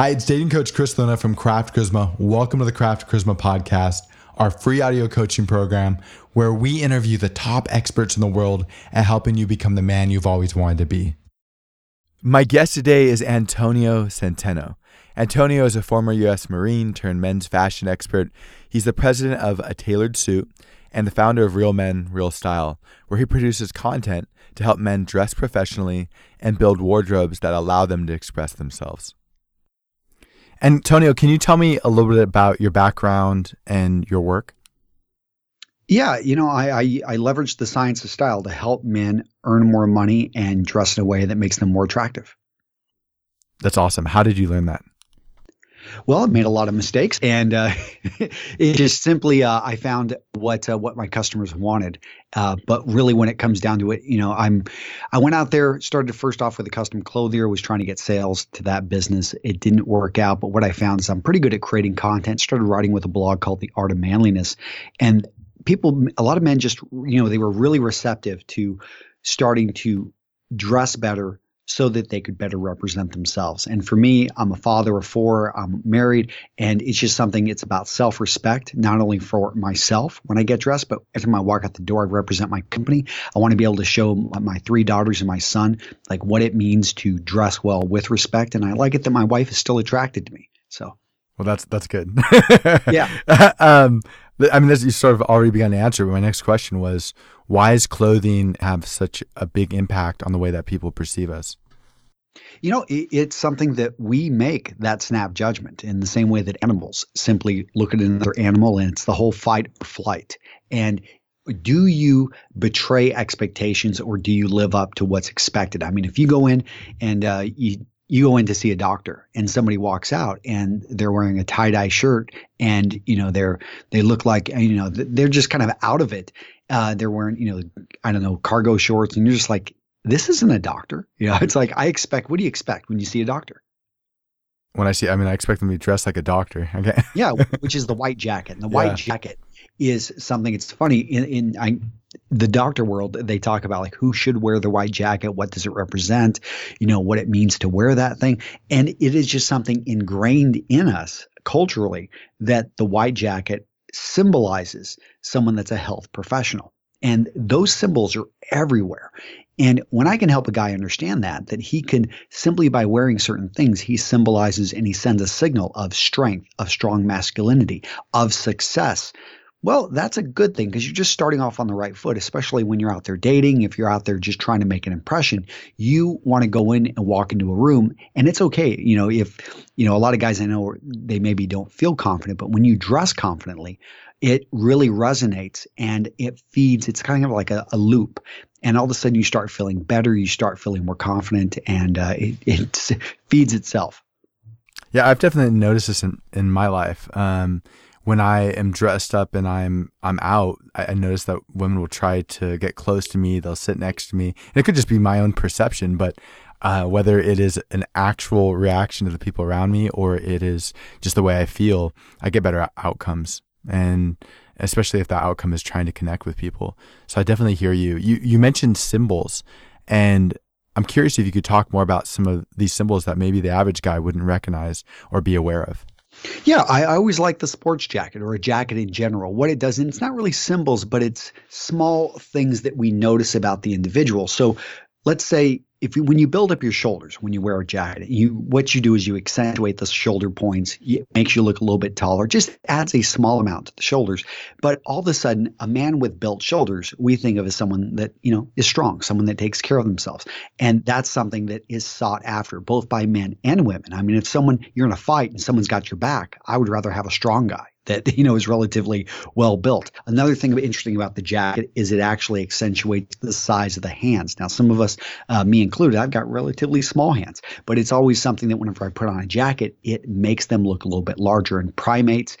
Hi, it's dating coach Chris Luna from Craft Charisma. Welcome to the Craft Charisma Podcast, our free audio coaching program where we interview the top experts in the world at helping you become the man you've always wanted to be. My guest today is Antonio Centeno. Antonio is a former U.S. Marine turned men's fashion expert. He's the president of A Tailored Suit and the founder of Real Men, Real Style, where he produces content to help men dress professionally and build wardrobes that allow them to express themselves. Antonio, can you tell me a little bit about your background and your work? Yeah, you know, I leverage the science of style to help men earn more money and dress in a way that makes them more attractive. That's awesome. How did you learn that? Well, I made a lot of mistakes, and it just simply I found what my customers wanted. But really, when it comes down to it, you know, I went out there, started first off with a custom clothier, was trying to get sales to that business. It didn't work out, but what I found is I'm pretty good at creating content. Started writing with a blog called The Art of Manliness, and people, a lot of men, just they were really receptive to starting to dress better, so that they could better represent themselves. And for me, I'm a father of four, I'm married, and it's just something, it's about self-respect, not only for myself when I get dressed, but every time I walk out the door, I represent my company. I want to be able to show my three daughters and my son, like, what it means to dress well with respect. And I like it that my wife is still attracted to me. So, well, that's good. Yeah. I mean, you sort of already began to answer, but my next question was, why does clothing have such a big impact on the way that people perceive us? You know, it's something that we make that snap judgment in the same way that animals simply look at another animal, and it's the whole fight or flight. And do you betray expectations, or do you live up to what's expected? I mean, if you go in and you go in to see a doctor and somebody walks out and they're wearing a tie-dye shirt and, they look like, they're just kind of out of it. They're wearing, cargo shorts, and you're just like, this isn't a doctor. It's like, what do you expect when you see a doctor? I expect them to be dressed like a doctor. Okay. Yeah. Which is the white jacket. And the white jacket is something, it's funny in the doctor world, they talk about like who should wear the white jacket, what does it represent, what it means to wear that thing. And it is just something ingrained in us culturally that the white jacket symbolizes someone that's a health professional. And those symbols are everywhere. And when I can help a guy understand that he can simply by wearing certain things, he symbolizes and he sends a signal of strength, of strong masculinity, of success. Well, that's a good thing because you're just starting off on the right foot, especially when you're out there dating. If you're out there just trying to make an impression, you want to go in and walk into a room, and it's okay. If a lot of guys I know, they maybe don't feel confident, but when you dress confidently, it really resonates and it feeds. It's kind of like a loop. And all of a sudden you start feeling better. You start feeling more confident, and it feeds itself. Yeah, I've definitely noticed this in my life. When I am dressed up and I'm out, I notice that women will try to get close to me. They'll sit next to me. And it could just be my own perception, but whether it is an actual reaction to the people around me or it is just the way I feel, I get better outcomes. And especially if the outcome is trying to connect with people. So I definitely hear you. You mentioned symbols, and I'm curious if you could talk more about some of these symbols that maybe the average guy wouldn't recognize or be aware of. Yeah, I always like the sports jacket or a jacket in general. What it does, and it's not really symbols, but it's small things that we notice about the individual. So let's say when you build up your shoulders, when you wear a jacket, what you do is you accentuate the shoulder points. It makes you look a little bit taller, just adds a small amount to the shoulders. But all of a sudden, a man with built shoulders, we think of as someone that, is strong, someone that takes care of themselves. And that's something that is sought after both by men and women. I mean, if you're in a fight and someone's got your back, I would rather have a strong guy that is relatively well built. Another thing interesting about the jacket is it actually accentuates the size of the hands. Now, some of us, me included, I've got relatively small hands, but it's always something that whenever I put on a jacket, it makes them look a little bit larger. And primates,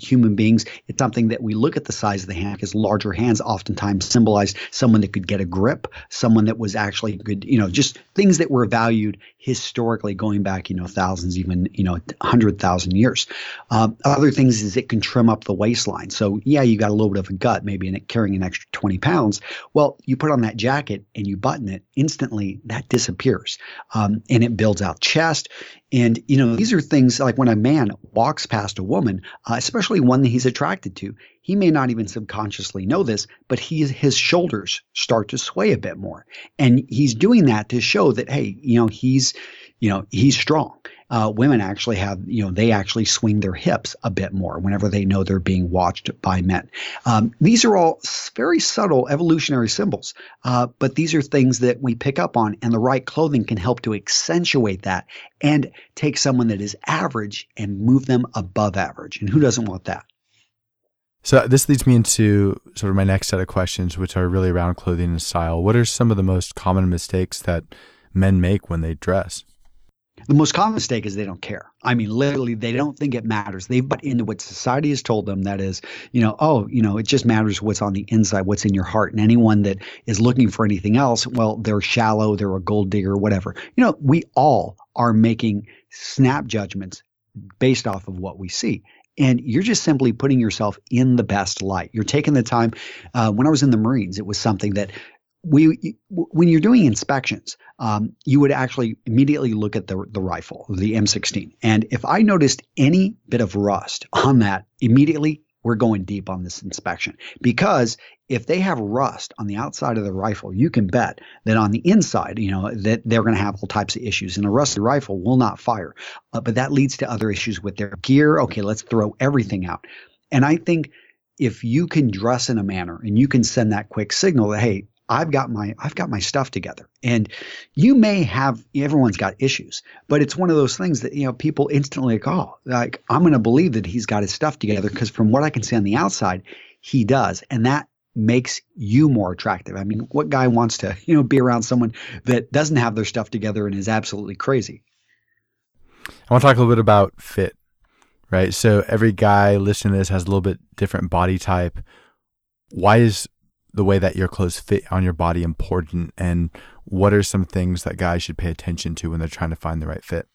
human beings, it's something that we look at the size of the hand because larger hands oftentimes symbolize someone that could get a grip, someone that was actually good, just things that were valued historically going back, thousands, even 100,000 years. Other things is it can trim up the waistline. So yeah, you got a little bit of a gut, maybe carrying an extra 20 pounds. Well, you put on that jacket and you button it, instantly that disappears. And it builds out chest. And, you know, these are things like when a man walks past a woman, especially one that he's attracted to, he may not even subconsciously know this, but his shoulders start to sway a bit more. And he's doing that to show that, hey, he's strong. Women actually have, they actually swing their hips a bit more whenever they know they're being watched by men. These are all very subtle evolutionary symbols, but these are things that we pick up on, and the right clothing can help to accentuate that and take someone that is average and move them above average. And who doesn't want that? So this leads me into sort of my next set of questions, which are really around clothing and style. What are some of the most common mistakes that men make when they dress? The most common mistake is they don't care. I mean, literally, they don't think it matters. They've bought into what society has told them. That is, it just matters what's on the inside, what's in your heart. And anyone that is looking for anything else, well, they're shallow, they're a gold digger, whatever. We all are making snap judgments based off of what we see. And you're just simply putting yourself in the best light. You're taking the time. When I was in the Marines, it was something that when you're doing inspections, you would actually immediately look at the rifle, the M16. And if I noticed any bit of rust on that, immediately we're going deep on this inspection. Because if they have rust on the outside of the rifle, you can bet that on the inside, that they're going to have all types of issues. And a rusted rifle will not fire. But that leads to other issues with their gear. Okay, let's throw everything out. And I think if you can dress in a manner and you can send that quick signal that, hey, I've got my stuff together. And you may have, everyone's got issues, but it's one of those things that, people instantly like, I'm going to believe that he's got his stuff together because from what I can see on the outside, he does. And that makes you more attractive. I mean, what guy wants to, be around someone that doesn't have their stuff together and is absolutely crazy? I want to talk a little bit about fit, right? So every guy listening to this has a little bit different body type. Why is the way that your clothes fit on your body important, and what are some things that guys should pay attention to when they're trying to find the right fit?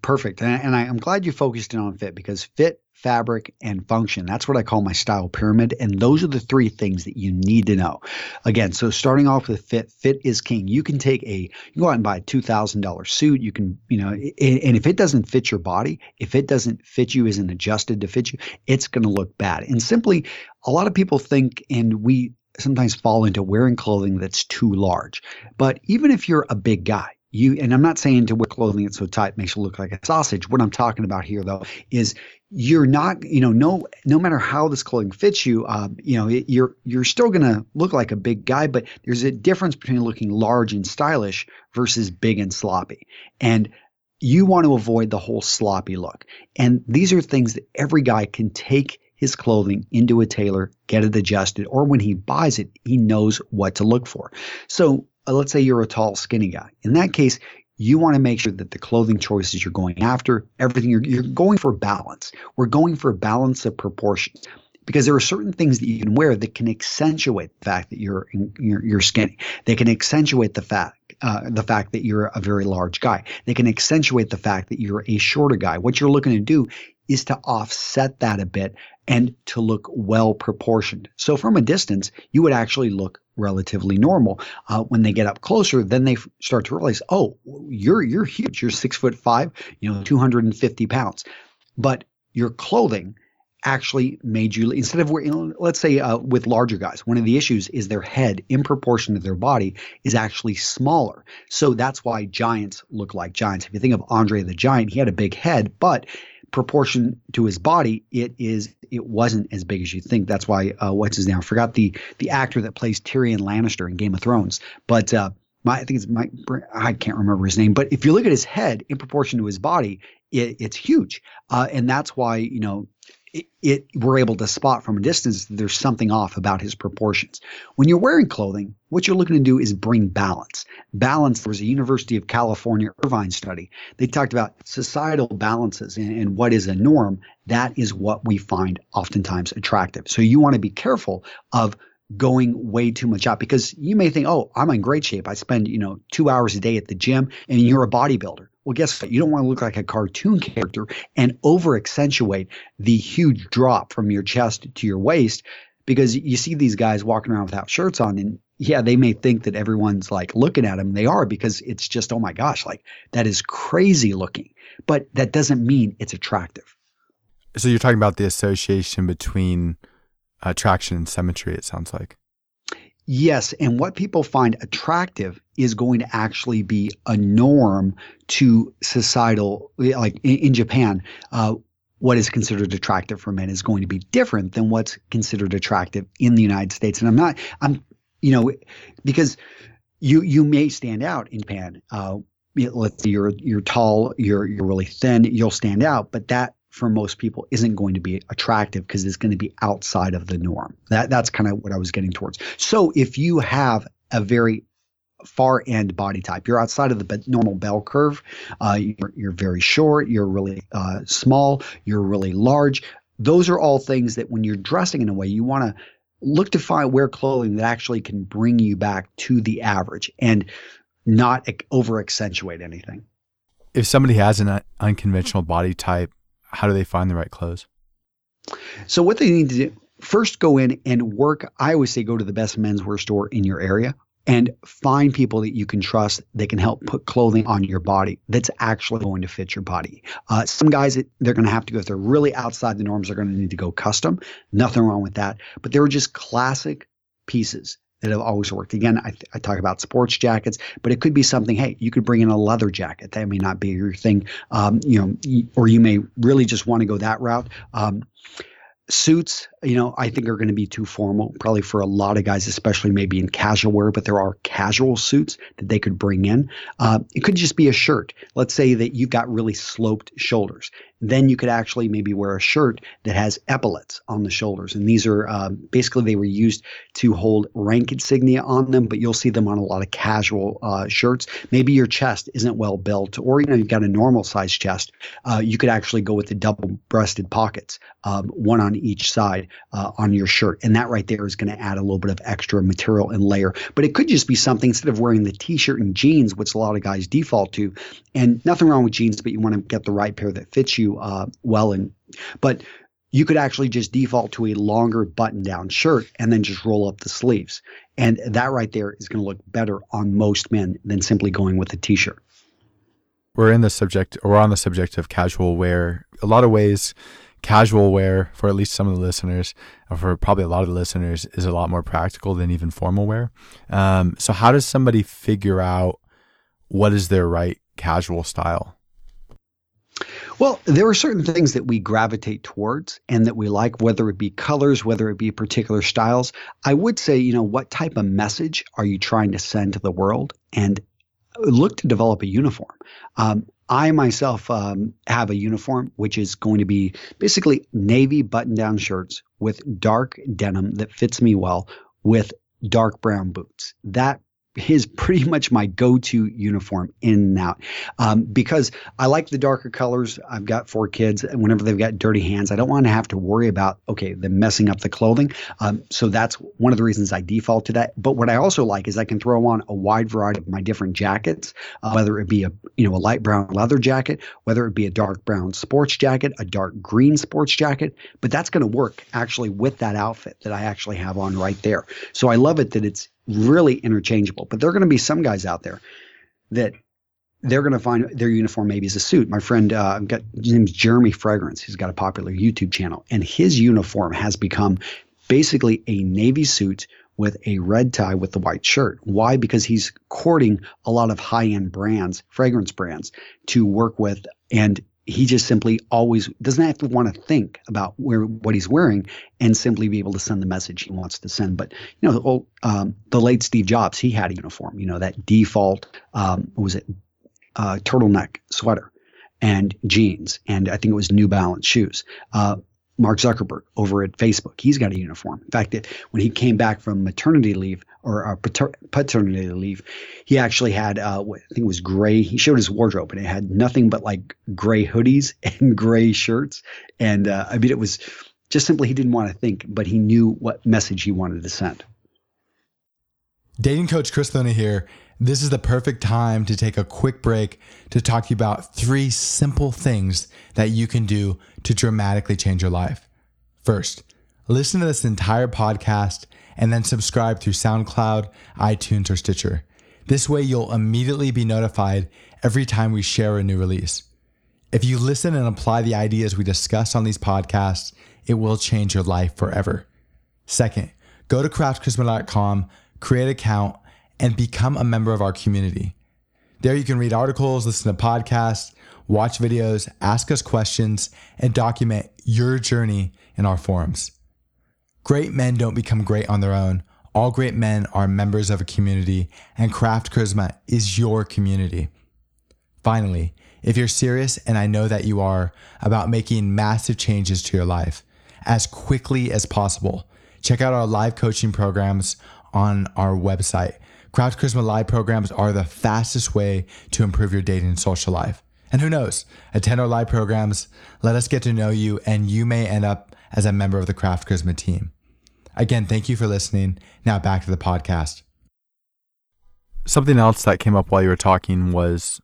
Perfect. And I'm glad you focused in on fit, because fit, fabric, and function, that's what I call my style pyramid. And those are the three things that you need to know. Again, so starting off with fit is king. You can go out and buy a $2,000 suit. You can, and if it doesn't fit your body, if it doesn't fit you, isn't adjusted to fit you, it's going to look bad. And simply, a lot of people think, and we sometimes fall into wearing clothing that's too large. But even if you're a big guy, and I'm not saying to wear clothing that's so tight makes you look like a sausage. What I'm talking about here, though, is you're not, no matter how this clothing fits you, you're still going to look like a big guy. But there's a difference between looking large and stylish versus big and sloppy. And you want to avoid the whole sloppy look. And these are things that every guy can take his clothing into a tailor, get it adjusted, or when he buys it, he knows what to look for. So let's say you're a tall, skinny guy. In that case, you want to make sure that the clothing choices you're going after, everything you're going for balance. We're going for balance of proportions, because there are certain things that you can wear that can accentuate the fact that you're skinny. They can accentuate the fact that you're a very large guy. They can accentuate the fact that you're a shorter guy. What you're looking to do is to offset that a bit and to look well proportioned. So from a distance, you would actually look relatively normal. When they get up closer, then they start to realize, oh, you're huge. You're 6'5", 250 pounds. But your clothing actually made you, instead of wearing, let's say with larger guys, one of the issues is their head in proportion to their body is actually smaller. So that's why giants look like giants. If you think of Andre the Giant, he had a big head, but proportion to his body, it wasn't as big as you think. That's why what's his name? I forgot the actor that plays Tyrion Lannister in Game of Thrones, but I can't remember his name. But if you look at his head in proportion to his body, it's huge, and that's why we're able to spot from a distance that there's something off about his proportions. When you're wearing clothing, what you're looking to do is bring balance. Balance, there was a University of California, Irvine study. They talked about societal balances and what is a norm. That is what we find oftentimes attractive. So you want to be careful of going way too much out, because you may think, oh, I'm in great shape. I spend, 2 hours a day at the gym, and you're a bodybuilder. Well, guess what? You don't want to look like a cartoon character and over accentuate the huge drop from your chest to your waist, because you see these guys walking around without shirts on, and yeah, they may think that everyone's like looking at them. They are, because it's just, oh my gosh, like that is crazy looking, but that doesn't mean it's attractive. So you're talking about the association between attraction and symmetry, it sounds like. Yes. And what people find attractive is going to actually be a norm to societal, like in Japan, what is considered attractive for men is going to be different than what's considered attractive in the United States. And because you may stand out in Japan. Let's say you're tall, you're really thin, you'll stand out, but that for most people isn't going to be attractive because it's going to be outside of the norm. That's kind of what I was getting towards. So if you have a very far end body type, you're outside of the normal bell curve, you're very short, you're really small, you're really large. Those are all things that when you're dressing in a way, you want to look to wear clothing that actually can bring you back to the average and not over accentuate anything. If somebody has an unconventional body type, how do they find the right clothes? So what they need to do, first go in and work. I always say go to the best menswear store in your area and find people that you can trust that can help put clothing on your body that's actually going to fit your body. Some guys, they're going to have to go, if they're really outside the norms, they're going to need to go custom. Nothing wrong with that. But there are just classic pieces that have always worked. Again, I talk about sports jackets, but it could be something, hey, you could bring in a leather jacket. That may not be your thing, or you may really just want to go that route. Suits, I think are going to be too formal, probably for a lot of guys, especially maybe in casual wear, but there are casual suits that they could bring in. It could just be a shirt. Let's say that you've got really sloped shoulders. Then you could actually maybe wear a shirt that has epaulets on the shoulders. And these are basically, they were used to hold rank insignia on them, but you'll see them on a lot of casual shirts. Maybe your chest isn't well built, or you've got a normal size chest. You could actually go with the double-breasted pockets, one on each side on your shirt, and that right there is going to add a little bit of extra material and layer. But it could just be something, instead of wearing the t-shirt and jeans, which a lot of guys default to, and nothing wrong with jeans, but you want to get the right pair that fits you well. And but you could actually just default to a longer button-down shirt and then just roll up the sleeves, and that right there is going to look better on most men than simply going with a t-shirt. We're on the subject of casual wear. A lot of ways, casual wear, for at least some of the listeners, or for probably a lot of the listeners, is a lot more practical than even formal wear. So how does somebody figure out what is their right casual style? Well, there are certain things that we gravitate towards and that we like, whether it be colors, whether it be particular styles. I would say, what type of message are you trying to send to the world? And look to develop a uniform. I myself have a uniform, which is going to be basically navy button-down shirts with dark denim that fits me well with dark brown boots. That is pretty much my go-to uniform in and out, because I like the darker colors. I've got 4 kids, and whenever they've got dirty hands, I don't want to have to worry about, them messing up the clothing. So that's one of the reasons I default to that. But what I also like is I can throw on a wide variety of my different jackets, whether it be a light brown leather jacket, whether it be a dark brown sports jacket, a dark green sports jacket. But that's going to work actually with that outfit that I actually have on right there. So I love it that it's really interchangeable. But there are going to be some guys out there that they're going to find their uniform maybe is a suit. My friend, his name's Jeremy Fragrance. He's got a popular YouTube channel, and his uniform has become basically a navy suit with a red tie with the white shirt. Why? Because he's courting a lot of high-end brands, fragrance brands, to work with, and he just simply always doesn't have to want to think about what he's wearing and simply be able to send the message he wants to send. But, the late Steve Jobs, he had a uniform, that default, turtleneck sweater and jeans. And I think it was New Balance shoes. Mark Zuckerberg over at Facebook, he's got a uniform. In fact, when he came back from maternity leave or paternity leave, he actually had, I think it was gray. He showed his wardrobe, and it had nothing but like gray hoodies and gray shirts. And it was just simply he didn't want to think, but he knew what message he wanted to send. Dating coach Chris Luna here. This is the perfect time to take a quick break to talk to you about three simple things that you can do to dramatically change your life. First, listen to this entire podcast and then subscribe through SoundCloud, iTunes, or Stitcher. This way you'll immediately be notified every time we share a new release. If you listen and apply the ideas we discuss on these podcasts, it will change your life forever. Second, go to craftcharisma.com, create an account, and become a member of our community. There you can read articles, listen to podcasts, watch videos, ask us questions, and document your journey in our forums. Great men don't become great on their own. All great men are members of a community, and Craft Charisma is your community. Finally, if you're serious, and I know that you are, about making massive changes to your life as quickly as possible, check out our live coaching programs on our website. Craft Charisma Live programs are the fastest way to improve your dating and social life. And who knows, attend our live programs, let us get to know you, and you may end up as a member of the Craft Charisma team. Again, thank you for listening. Now back to the podcast. Something else that came up while you were talking was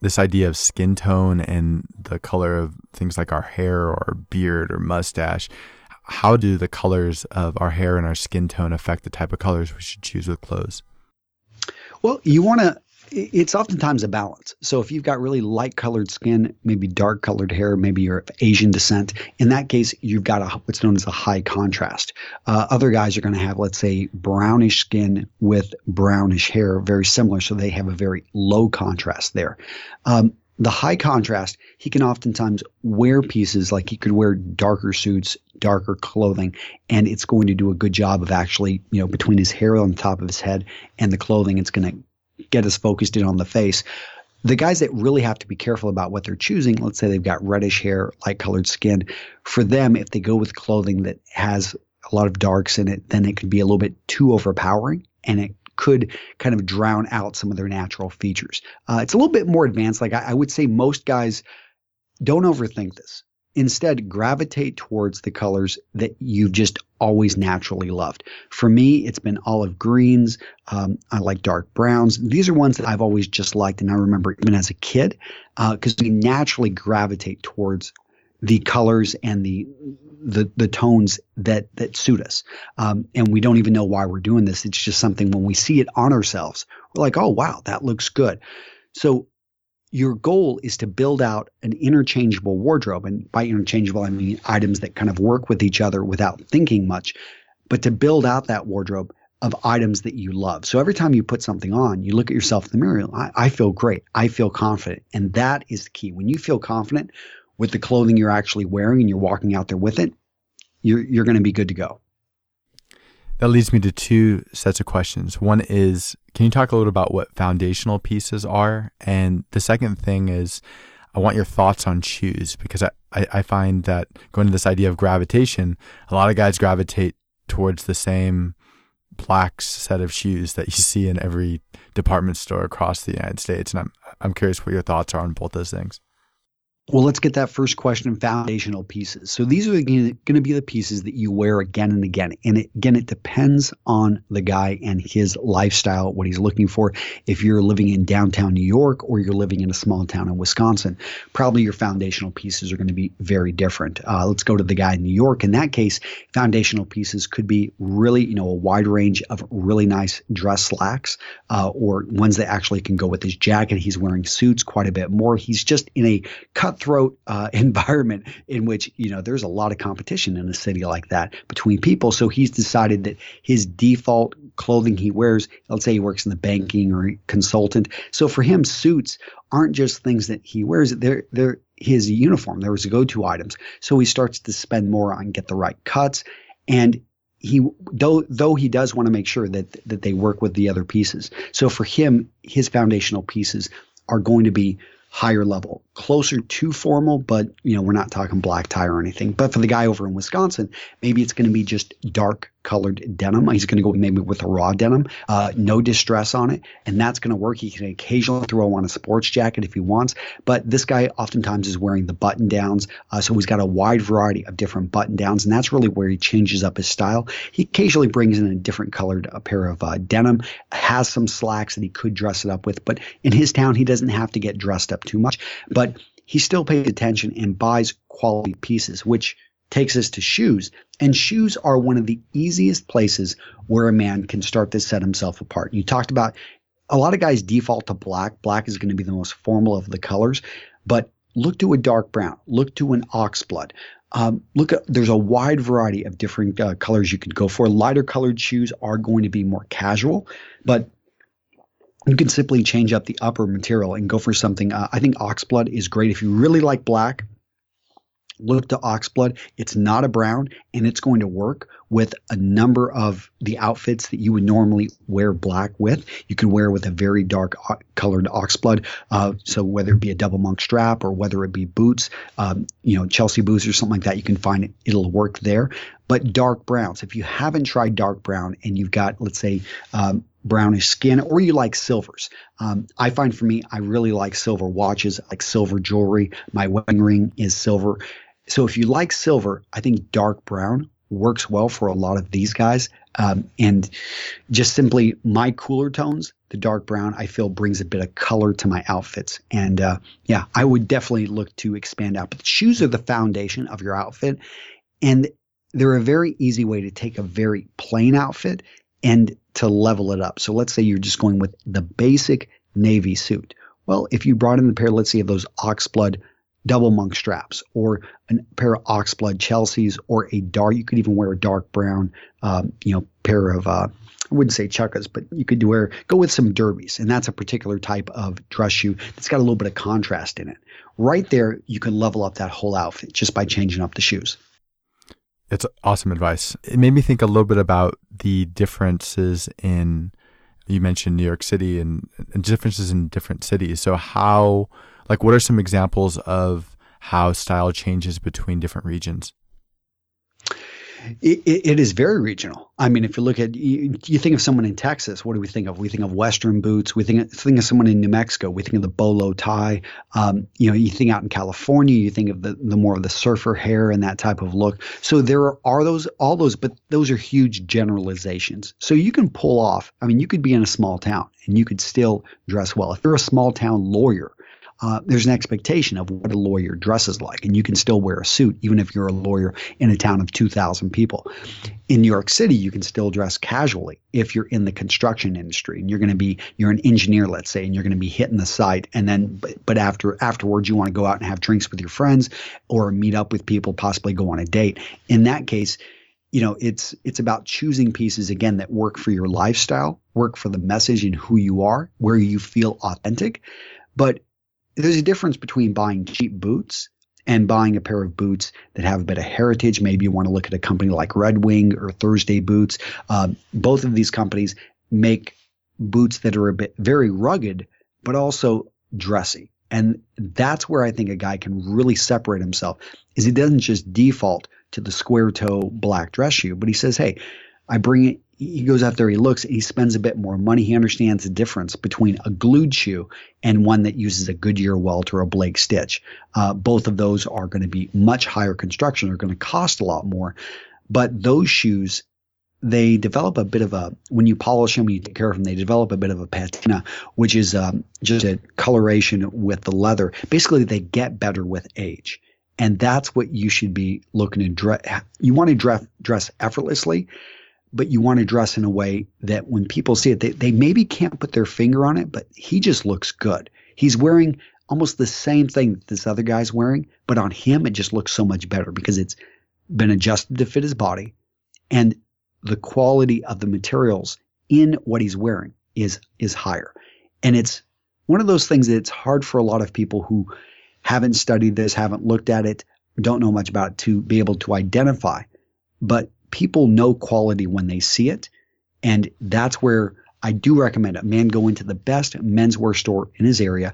this idea of skin tone and the color of things like our hair or our beard or mustache. How do the colors of our hair and our skin tone affect the type of colors we should choose with clothes? Well, it's oftentimes a balance. So if you've got really light colored skin, maybe dark colored hair, maybe you're of Asian descent, in that case, you've got what's known as a high contrast. Other guys are going to have, let's say, brownish skin with brownish hair, very similar. So they have a very low contrast there. The high contrast, he can oftentimes wear pieces like he could wear darker suits, darker clothing, and it's going to do a good job of actually, between his hair on the top of his head and the clothing, it's going to get us focused in on the face. The guys that really have to be careful about what they're choosing, let's say they've got reddish hair, light colored skin. For them, if they go with clothing that has a lot of darks in it, then it could be a little bit too overpowering, and it could kind of drown out some of their natural features. It's a little bit more advanced. Like I would say most guys don't overthink this. Instead, gravitate towards the colors that you've just always naturally loved. For me, it's been olive greens. I like dark browns. These are ones that I've always just liked. And I remember even as a kid, because we naturally gravitate towards the colors and the tones that suit us. And we don't even know why we're doing this. It's just something when we see it on ourselves, we're like, oh, wow, that looks good. So your goal is to build out an interchangeable wardrobe. And by interchangeable, I mean items that kind of work with each other without thinking much, but to build out that wardrobe of items that you love. So every time you put something on, you look at yourself in the mirror, I feel great. I feel confident. And that is the key. When you feel confident with the clothing you're actually wearing and you're walking out there with it, you're going to be good to go. That leads me to two sets of questions. One is, can you talk a little about what foundational pieces are? And the second thing is, I want your thoughts on shoes, because I find that going to this idea of gravitation, a lot of guys gravitate towards the same black set of shoes that you see in every department store across the United States. And I'm curious what your thoughts are on both those things. Well, let's get that first question, foundational pieces. So these are going to be the pieces that you wear again and again. And it depends on the guy and his lifestyle, what he's looking for. If you're living in downtown New York or you're living in a small town in Wisconsin, probably your foundational pieces are going to be very different. Let's go to the guy in New York. In that case, foundational pieces could be really, a wide range of really nice dress slacks or ones that actually can go with his jacket. He's wearing suits quite a bit more. He's just in a cutthroat environment in which, there's a lot of competition in a city like that between people. So he's decided that his default clothing he wears, let's say he works in the banking or consultant. So for him, suits aren't just things that he wears. They're his uniform. There was go-to items. So he starts to spend more on get the right cuts. And though he does want to make sure that they work with the other pieces. So for him, his foundational pieces are going to be higher level, closer to formal, but we're not talking black tie or anything. But for the guy over in Wisconsin, maybe it's going to be just dark colored denim. He's going to go maybe with a raw denim, no distress on it, and that's going to work. He can occasionally throw on a sports jacket if he wants, but this guy oftentimes is wearing the button downs, so he's got a wide variety of different button downs, and that's really where he changes up his style. He occasionally brings in a different colored pair of denim, has some slacks that he could dress it up with, but in his town he doesn't have to get dressed up too much, but he still pays attention and buys quality pieces, which takes us to shoes. And shoes are one of the easiest places where a man can start to set himself apart. You talked about a lot of guys default to black. Black is going to be the most formal of the colors, but look to a dark brown, look to an oxblood. There's a wide variety of different colors you could go for. Lighter colored shoes are going to be more casual, but you can simply change up the upper material and go for something. I think oxblood is great. If you really like black, look to oxblood. It's not a brown, and it's going to work with a number of the outfits that you would normally wear black with. You can wear with a very dark colored oxblood. So whether it be a double monk strap or whether it be boots, Chelsea boots or something like that, you can find it. It'll work there. But dark browns, if you haven't tried dark brown and you've got, let's say, brownish skin, or you like silvers. I find for me, I really like silver watches, like silver jewelry. My wedding ring is silver. So if you like silver, I think dark brown works well for a lot of these guys. And just simply my cooler tones, the dark brown, I feel brings a bit of color to my outfits. And I would definitely look to expand out. But shoes are the foundation of your outfit. And they're a very easy way to take a very plain outfit and to level it up. So let's say you're just going with the basic navy suit. Well, if you brought in a pair, let's say, of those oxblood double monk straps or a pair of oxblood Chelseas or you could even wear a dark brown, pair of, I wouldn't say chukkas, but you could go with some derbies. And that's a particular type of dress shoe that's got a little bit of contrast in it. Right there, you can level up that whole outfit just by changing up the shoes. It's awesome advice. It made me think a little bit about the differences you mentioned New York City and differences in different cities. So what are some examples of how style changes between different regions? It is very regional. I mean, if you look at, you think of someone in Texas, what do we think of? We think of Western boots. We think of someone in New Mexico. We think of the bolo tie. You think out in California, you think of the more of the surfer hair and that type of look. So there are but those are huge generalizations. So you can pull off, I mean, you could be in a small town and you could still dress well. If you're a small town lawyer, there's an expectation of what a lawyer dresses like, and you can still wear a suit even if you're a lawyer in a town of 2,000 people. In New York City, you can still dress casually if you're in the construction industry, and you're an engineer, let's say, and you're going to be hitting the site, and then but afterwards you want to go out and have drinks with your friends or meet up with people, possibly go on a date. In that case, it's about choosing pieces, again, that work for your lifestyle, work for the message and who you are, where you feel authentic, but there's a difference between buying cheap boots and buying a pair of boots that have a bit of heritage. Maybe you want to look at a company like Red Wing or Thursday Boots. Both of these companies make boots that are a bit very rugged, but also dressy. And that's where I think a guy can really separate himself, is he doesn't just default to the square toe black dress shoe, but he says, hey, I bring it. He goes out there, he looks, he spends a bit more money. He understands the difference between a glued shoe and one that uses a Goodyear welt or a Blake stitch. Both of those are going to be much higher construction. They're going to cost a lot more. But those shoes, they develop a bit of a – when you polish them, when you take care of them, they develop a bit of a patina, which is just a coloration with the leather. Basically, they get better with age. And that's what you should be looking to dress. You want to dress effortlessly, but you want to dress in a way that when people see it, they maybe can't put their finger on it, but he just looks good. He's wearing almost the same thing that this other guy's wearing, but on him, it just looks so much better because it's been adjusted to fit his body. And the quality of the materials in what he's wearing is higher. And it's one of those things that it's hard for a lot of people who haven't studied this, haven't looked at it, don't know much about it, to be able to identify. But people know quality when they see it, and that's where I do recommend a man go into the best menswear store in his area,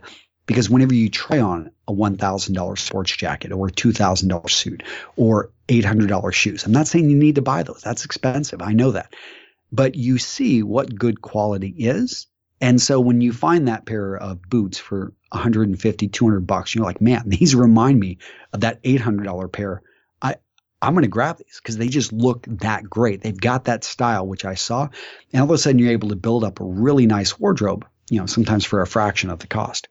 Because whenever you try on a $1,000 sports jacket or a $2,000 suit or $800 shoes, I'm not saying you need to buy those. That's expensive. I know that. But you see what good quality is. And so when you find that pair of boots for $150, $200, you're like, man, these remind me of that $800 pair. I'm going to grab these because they just look that great. They've got that style, which I saw. And all of a sudden, you're able to build up a really nice wardrobe, sometimes for a fraction of the cost.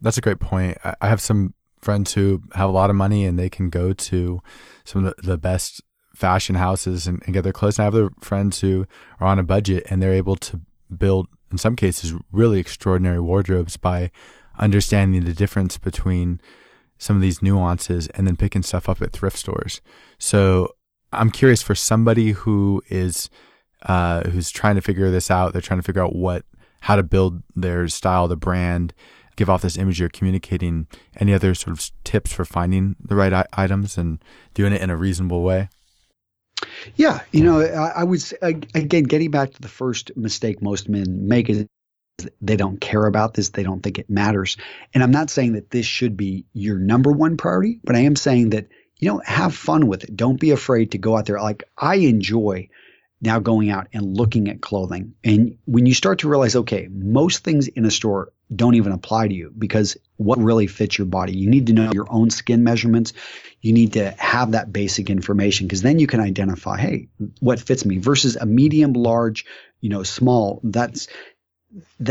That's a great point. I have some friends who have a lot of money and they can go to some of the best fashion houses and get their clothes. And I have other friends who are on a budget and they're able to build, in some cases, really extraordinary wardrobes by understanding the difference between some of these nuances and then picking stuff up at thrift stores. So I'm curious, for somebody who is who's trying to figure this out, they're trying to figure out how to build their style, the brand, give off this image you're communicating, any other sort of tips for finding the right items and doing it in a reasonable way? Yeah. I would say, again, getting back to the first mistake most men make is they don't care about this. They don't think it matters. And I'm not saying that this should be your number one priority, but I am saying that, have fun with it. Don't be afraid to go out there. Like, I enjoy now going out and looking at clothing. And when you start to realize, okay, most things in a store don't even apply to you, because what really fits your body? You need to know your own skin measurements. You need to have that basic information, because then you can identify, hey, what fits me versus a medium, large, small.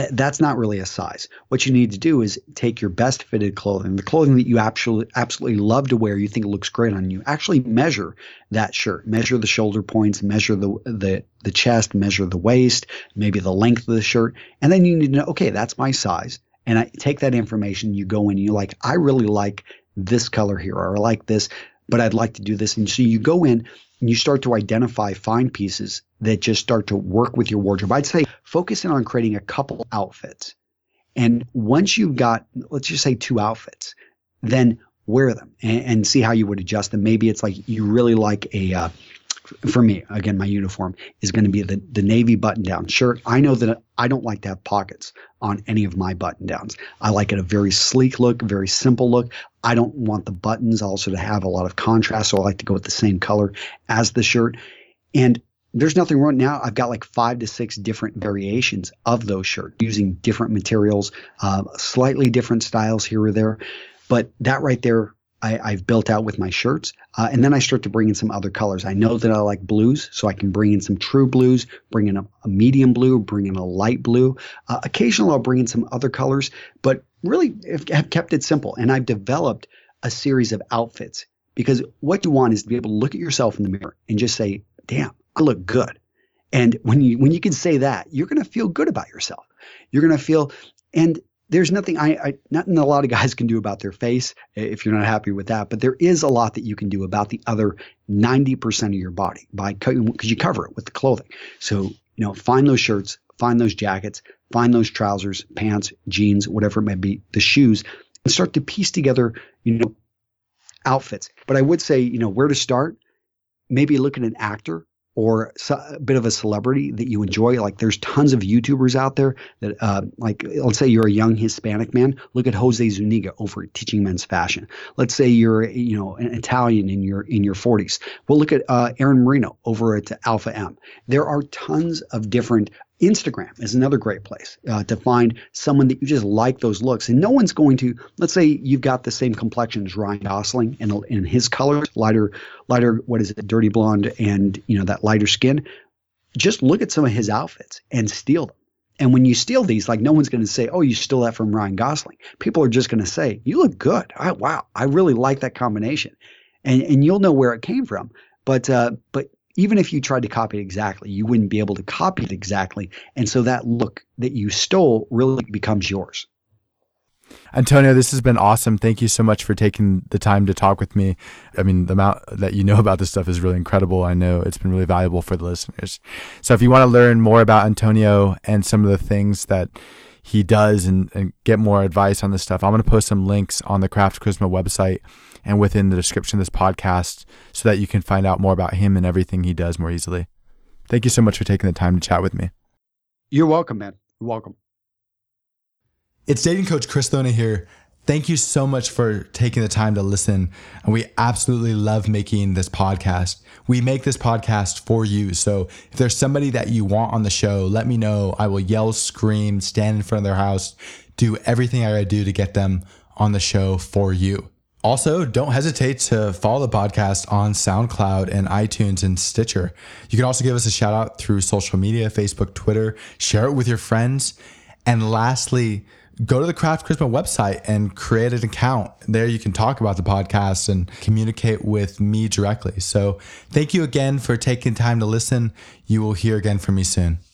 That's not really a size. What you need to do is take your best fitted clothing, the clothing that you absolutely love to wear, you think looks great on you. Actually measure that shirt, measure the shoulder points, measure the chest, measure the waist, maybe the length of the shirt. And then you need to know, okay, that's my size. And I take that information, you go in and you're like, I really like this color here, or I like this, but I'd like to do this. And so you go in and you start to identify fine pieces that just start to work with your wardrobe. I'd say focus in on creating a couple outfits. And once you've got, let's just say, two outfits, then wear them and see how you would adjust them. Maybe it's like you really like for me, again, my uniform is going to be the navy button-down shirt. I know that I don't like to have pockets on any of my button-downs. I like it a very sleek look, very simple look. I don't want the buttons also to have a lot of contrast, so I like to go with the same color as the shirt. And there's nothing wrong. Now I've got like 5 to 6 different variations of those shirts using different materials, slightly different styles here or there. But that right there, I've built out with my shirts. And then I start to bring in some other colors. I know that I like blues, so I can bring in some true blues, bring in a medium blue, bring in a light blue. Occasionally I'll bring in some other colors, but really have kept it simple. And I've developed a series of outfits, because what you want is to be able to look at yourself in the mirror and just say, damn, I look good. And when you can say that, you're going to feel good about yourself. You're going to feel, and there's nothing nothing a lot of guys can do about their face if you're not happy with that, but there is a lot that you can do about the other 90% of your body because you cover it with the clothing. So, find those shirts, find those jackets, find those trousers, pants, jeans, whatever it may be, the shoes, and start to piece together, outfits. But I would say, where to start, maybe look at an actor or a bit of a celebrity that you enjoy. Like, there's tons of YouTubers out there that, like, let's say you're a young Hispanic man, look at Jose Zuniga over at Teaching Men's Fashion. Let's say you're, an Italian in your 40s. Well, look at Aaron Marino over at Alpha M. There are tons of different. Instagram is another great place to find someone that you just like those looks. And no one's going to, let's say you've got the same complexion as Ryan Gosling and his colors, lighter, dirty blonde, and that lighter skin. Just look at some of his outfits and steal them. And when you steal these, like, no one's going to say, oh, you stole that from Ryan Gosling. People are just going to say, you look good. Wow, I really like that combination. And you'll know where it came from. But even if you tried to copy it exactly, you wouldn't be able to copy it exactly. And so that look that you stole really becomes yours. Antonio, this has been awesome. Thank you so much for taking the time to talk with me. I mean, the amount that you know about this stuff is really incredible. I know it's been really valuable for the listeners. So if you want to learn more about Antonio and some of the things that he does and get more advice on this stuff, I'm going to post some links on the Craft Charisma website and within the description of this podcast, so that you can find out more about him and everything he does more easily. Thank you so much for taking the time to chat with me. You're welcome, man. You're welcome. It's dating coach Chris Luna here. Thank you so much for taking the time to listen. And we absolutely love making this podcast. We make this podcast for you. So if there's somebody that you want on the show, let me know. I will yell, scream, stand in front of their house, do everything I gotta do to get them on the show for you. Also, don't hesitate to follow the podcast on SoundCloud and iTunes and Stitcher. You can also give us a shout out through social media, Facebook, Twitter, share it with your friends. And lastly, go to the Craft Charisma website and create an account. There you can talk about the podcast and communicate with me directly. So thank you again for taking time to listen. You will hear again from me soon.